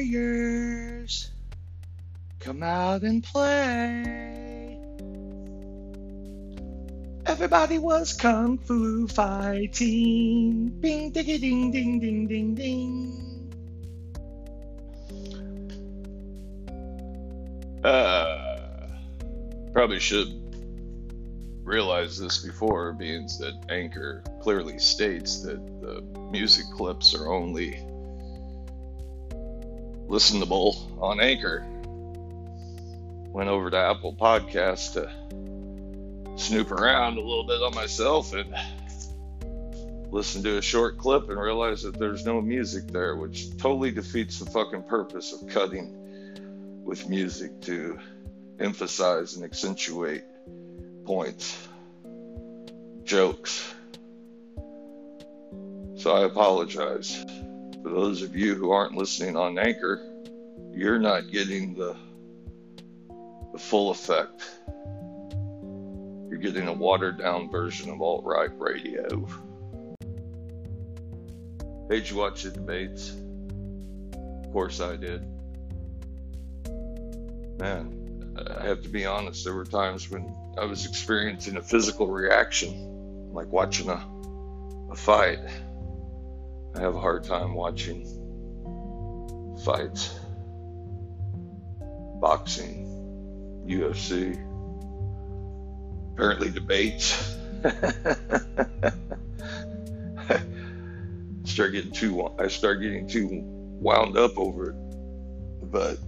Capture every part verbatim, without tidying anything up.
Warriors, come out and play. Everybody was kung fu fighting. Bing, diggy, ding, ding, ding, ding, ding. Uh, probably should realize this before, means that Anchor clearly states that the music clips are only listenable on Anchor. Went over to Apple Podcasts to snoop around a little bit on myself and listened to a short clip and realized that there's no music there, which totally defeats the fucking purpose of cutting with music to emphasize and accentuate points, jokes. So I apologize. For those of you who aren't listening on Anchor, you're not getting the, the full effect. You're getting a watered-down version of Alt-Rype Radio. Did you watch the debates? Of course I did. Man, I have to be honest, there were times when I was experiencing a physical reaction, like watching a, a fight. I have a hard time watching fights, boxing, U F C, apparently debates. start getting too, I start getting too wound up over it, but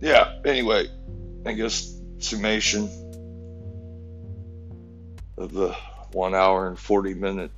yeah, anyway. I guess summation of the one hour and forty minute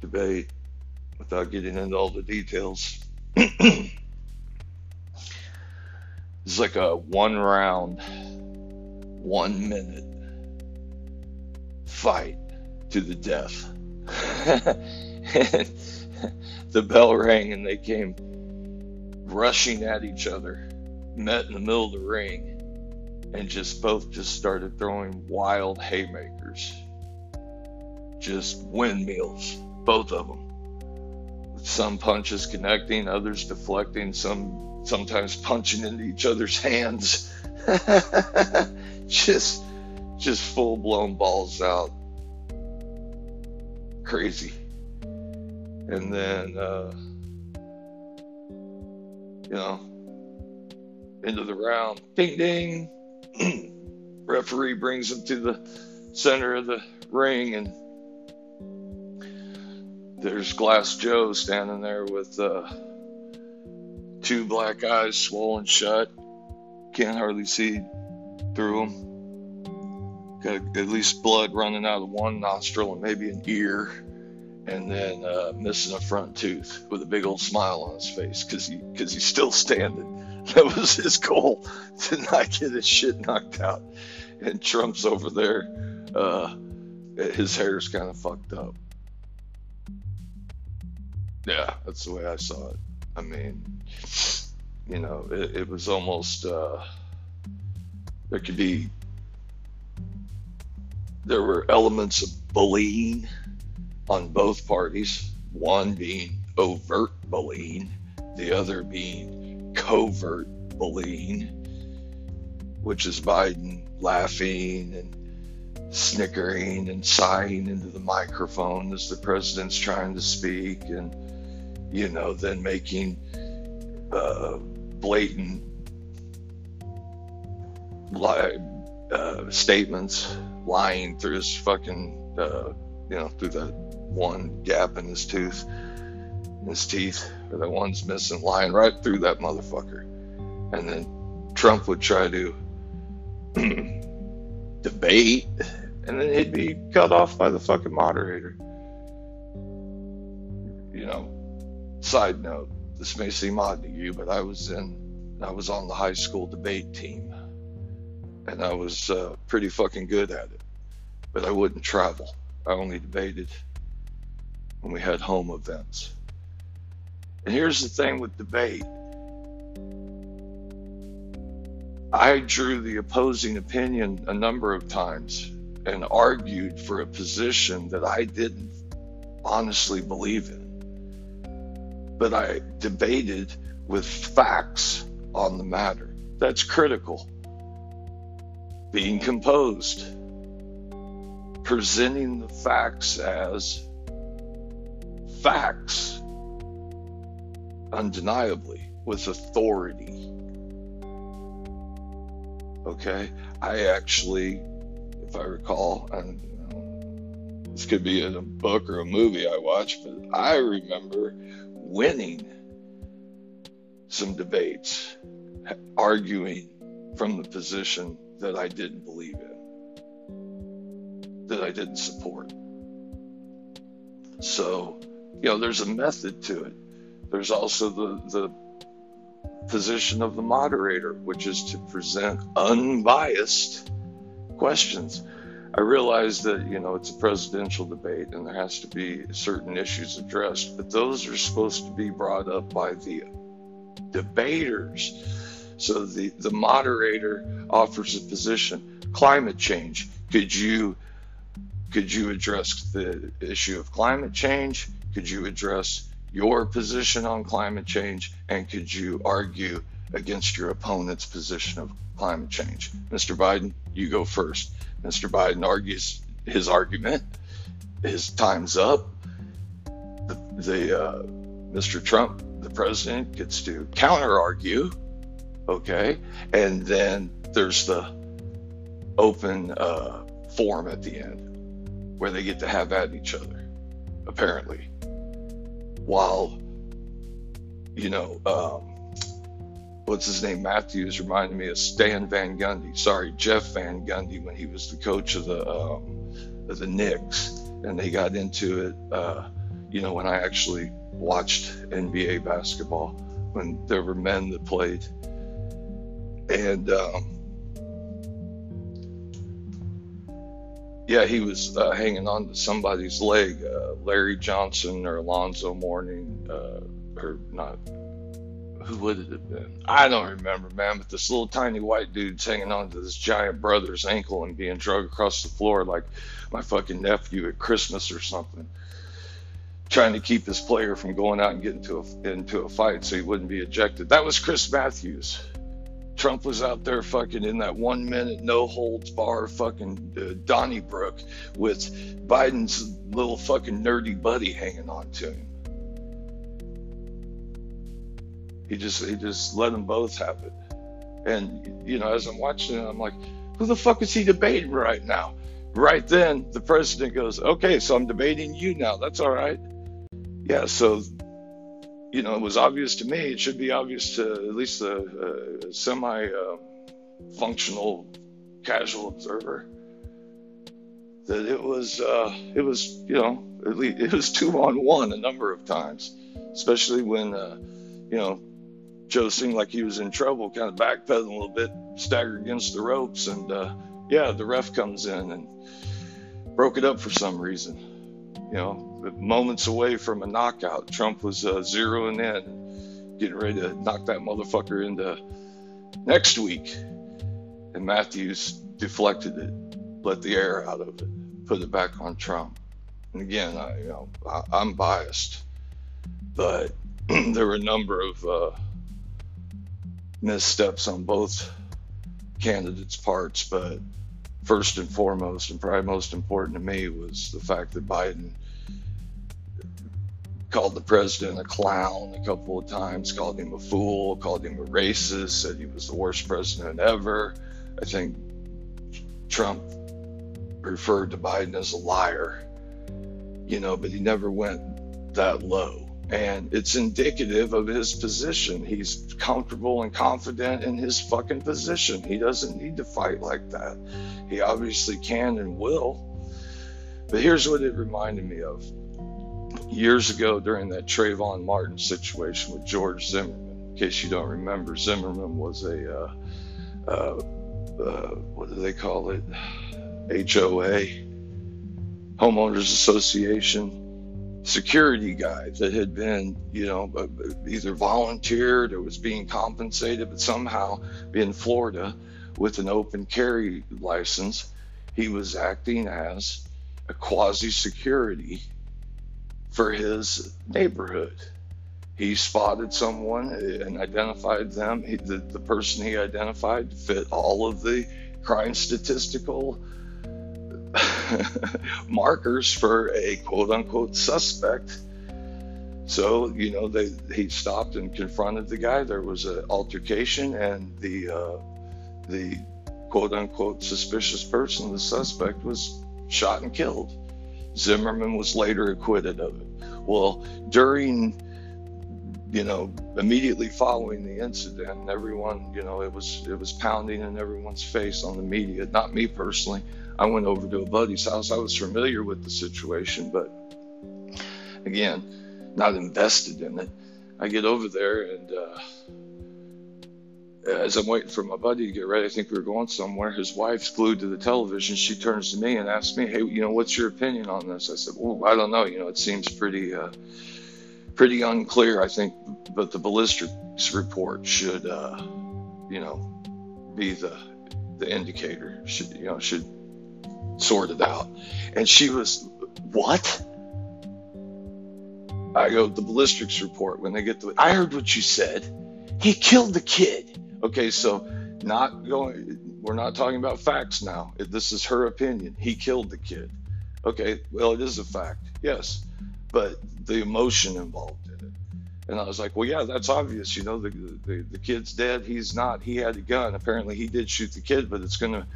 debate, without getting into all the details, it's like a one round, one minute fight to the death. The bell rang and they came rushing at each other, met in the middle of the ring, and just both just started throwing wild haymakers, just windmills, both of them. Some punches connecting, others deflecting, some sometimes punching into each other's hands. just just full-blown balls out, crazy. And then uh you know, end of the round, ding ding. Referee brings him to the center of the ring, and there's Glass Joe standing there with uh, two black eyes swollen shut. Can't hardly see through him. Got at least blood running out of one nostril and maybe an ear, and then uh, missing a front tooth, with a big old smile on his face because he, because he's still standing. That was his goal, to not get his shit knocked out. And Trump's over there, uh, his hair's kind of fucked up. Yeah, that's the way I saw it. I mean, you know, it, it was almost, uh, there could be, there were elements of bullying on both parties, one being overt bullying, the other being covert bullying, which is Biden laughing and snickering and sighing into the microphone as the president's trying to speak, and, you know, then making uh, blatant lie, uh, statements, lying through his fucking, uh, you know, through that one gap in his tooth. His teeth, or the one's missing, lying right through that motherfucker. And then Trump would try to debate, and then he'd be cut off by the fucking moderator. You know, side note, this may seem odd to you, but I was in, I was on the high school debate team, and I was uh, pretty fucking good at it. But I wouldn't travel. I only debated when we had home events. And here's the thing with debate. I drew the opposing opinion a number of times and argued for a position that I didn't honestly believe in. But I debated with facts on the matter. That's critical. Being composed, presenting the facts as facts, undeniably, with authority. Okay, I actually, if I recall, and you know, this could be in a book or a movie I watched, but I remember winning some debates, arguing from the position that I didn't believe in, that I didn't support. So, you know, there's a method to it. There's also the, the position of the moderator, which is to present unbiased questions. I realize that, you know, it's a presidential debate and there has to be certain issues addressed, but those are supposed to be brought up by the debaters. So the, the moderator offers a position. Climate change. Could you could you address the issue of climate change? Could you address your position on climate change? And could you argue against your opponent's position of climate change? Mister Biden, you go first. Mister Biden argues his argument. His time's up. The, the uh, Mister Trump, the president, gets to counter-argue. Okay, and then there's the open uh, forum at the end where they get to have at each other, apparently. While, you know, um, what's his name? Matthews reminded me of Stan Van Gundy. Sorry, Jeff Van Gundy, when he was the coach of the um, of the Knicks, and they got into it. Uh, you know, when I actually watched N B A basketball, when there were men that played. And, um, yeah, he was uh, hanging on to somebody's leg, uh, Larry Johnson or Alonzo Mourning, uh, or not, who would it have been? I don't remember, man, but this little tiny white dude's hanging on to this giant brother's ankle and being dragged across the floor like my fucking nephew at Christmas or something, trying to keep this player from going out and getting into a, into a fight so he wouldn't be ejected. That was Chris Matthews. Trump was out there fucking in that one minute, no holds bar fucking uh, Donnybrook with Biden's little fucking nerdy buddy hanging on to him. He just, he just let them both have it. And, you know, as I'm watching it, I'm like, who the fuck is he debating right now? Right then, the president goes, okay, so I'm debating you now. That's all right. Yeah, so... You know, it was obvious to me, it should be obvious to at least the uh, semi-functional uh, casual observer that it was, uh, it was, you know, at least it was two on one a number of times, especially when, uh, you know, Joe seemed like he was in trouble, kind of backpedaling a little bit, staggered against the ropes, and uh, yeah, the ref comes in and broke it up for some reason. You know, moments away from a knockout, Trump was uh, zeroing in, getting ready to knock that motherfucker into next week. And Matthews deflected it, let the air out of it, put it back on Trump. And again, I, you know, I, I'm biased, but there were a number of uh, missteps on both candidates' parts, but first and foremost, and probably most important to me, was the fact that Biden called the president a clown a couple of times, called him a fool, called him a racist, said he was the worst president ever. I think Trump referred to Biden as a liar, you know, but he never went that low. And it's indicative of his position. He's comfortable and confident in his fucking position. He doesn't need to fight like that. He obviously can and will. But here's what it reminded me of. Years ago during that Trayvon Martin situation with George Zimmerman, in case you don't remember, Zimmerman was a, uh, uh, uh, what do they call it? H O A, Homeowners Association, security guy that had been, you know, either volunteered or was being compensated, but somehow in Florida with an open carry license, he was acting as a quasi security for his neighborhood. He spotted someone and identified them. He, the, the person he identified fit all of the crime statistical markers for a quote-unquote suspect. So, you know, they he stopped and confronted the guy. There was an altercation, and the uh, the quote-unquote suspicious person, the suspect, was shot and killed. Zimmerman was later acquitted of it. Well, during, you know, immediately following the incident, everyone, you know, it was it was pounding in everyone's face on the media. Not me personally. I went over to a buddy's house. I was familiar with the situation, but again, not invested in it. I get over there, and uh, as I'm waiting for my buddy to get ready, I think we were going somewhere. His wife's glued to the television. She turns to me and asks me, "Hey, you know, what's your opinion on this?" I said, "Well, I don't know. You know, it seems pretty, uh, pretty unclear, I think, but the ballistics report should, uh, you know, be the the indicator. Should, you know, should sort it out." And she was, "What?" I go, "The ballistics report. When they get the, I heard what you said. He killed the kid." Okay, so not going, we're not talking about facts now. This is her opinion. He killed the kid. Okay, well, it is a fact, yes, but the emotion involved in it. And I was like, well, yeah, that's obvious. You know, the the, the kid's dead. He's not. He had a gun. Apparently, he did shoot the kid, but it's going to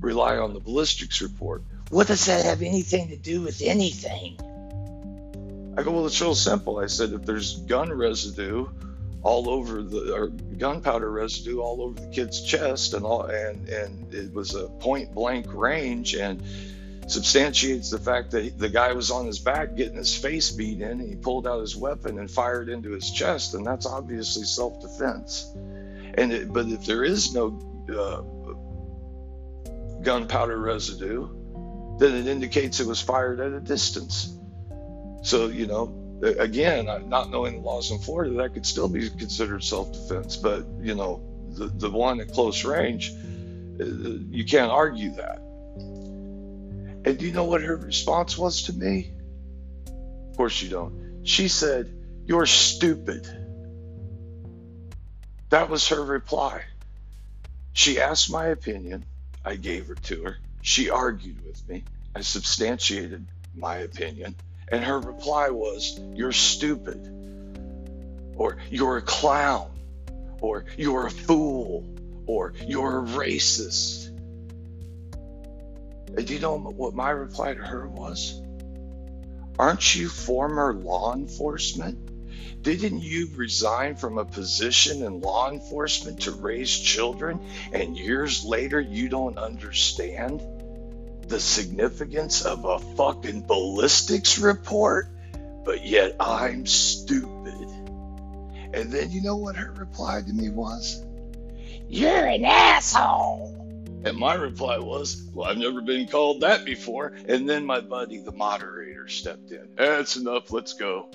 rely on the ballistics report. What does that have anything to do with anything? I go, well, it's real simple. I said, if there's gun residue all over the, or gunpowder residue all over the kid's chest, and all, and and it was a point blank range, and substantiates the fact that the guy was on his back getting his face beat in, and he pulled out his weapon and fired into his chest, and that's obviously self-defense. And it, but if there is no uh, gunpowder residue, then it indicates it was fired at a distance. So, you know, again, not knowing the laws in Florida, that could still be considered self-defense. But, you know, the, the one at close range, you can't argue that. And do you know what her response was to me? Of course you don't. She said, "You're stupid." That was her reply. She asked my opinion. I gave her to her. She argued with me. I substantiated my opinion. And her reply was, "You're stupid," or "You're a clown," or "You're a fool," or "You're a racist." And do you know what my reply to her was? "Aren't you former law enforcement? Didn't you resign from a position in law enforcement to raise children, and years later you don't understand the significance of a fucking ballistics report? But yet I'm stupid." And then you know what her reply to me was? "You're an asshole." And my reply was, "Well, I've never been called that before." And then my buddy, the moderator, stepped in. "That's enough, let's go."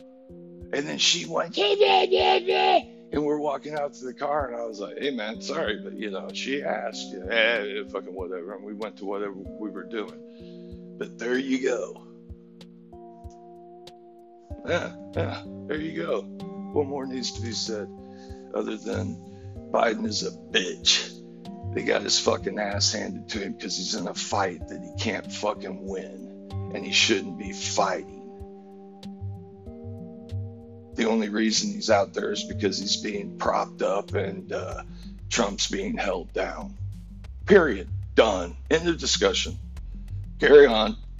And then she went, and we're walking out to the car, and I was like, "Hey, man, sorry, but, you know, she asked, you know, eh, fucking whatever," and we went to whatever we were doing. But there you go. Yeah, yeah, there you go. What more needs to be said other than Biden is a bitch? They got his fucking ass handed to him because he's in a fight that he can't fucking win, and he shouldn't be fighting. The only reason he's out there is because he's being propped up and uh, Trump's being held down. Period. Done. End of discussion. Carry on.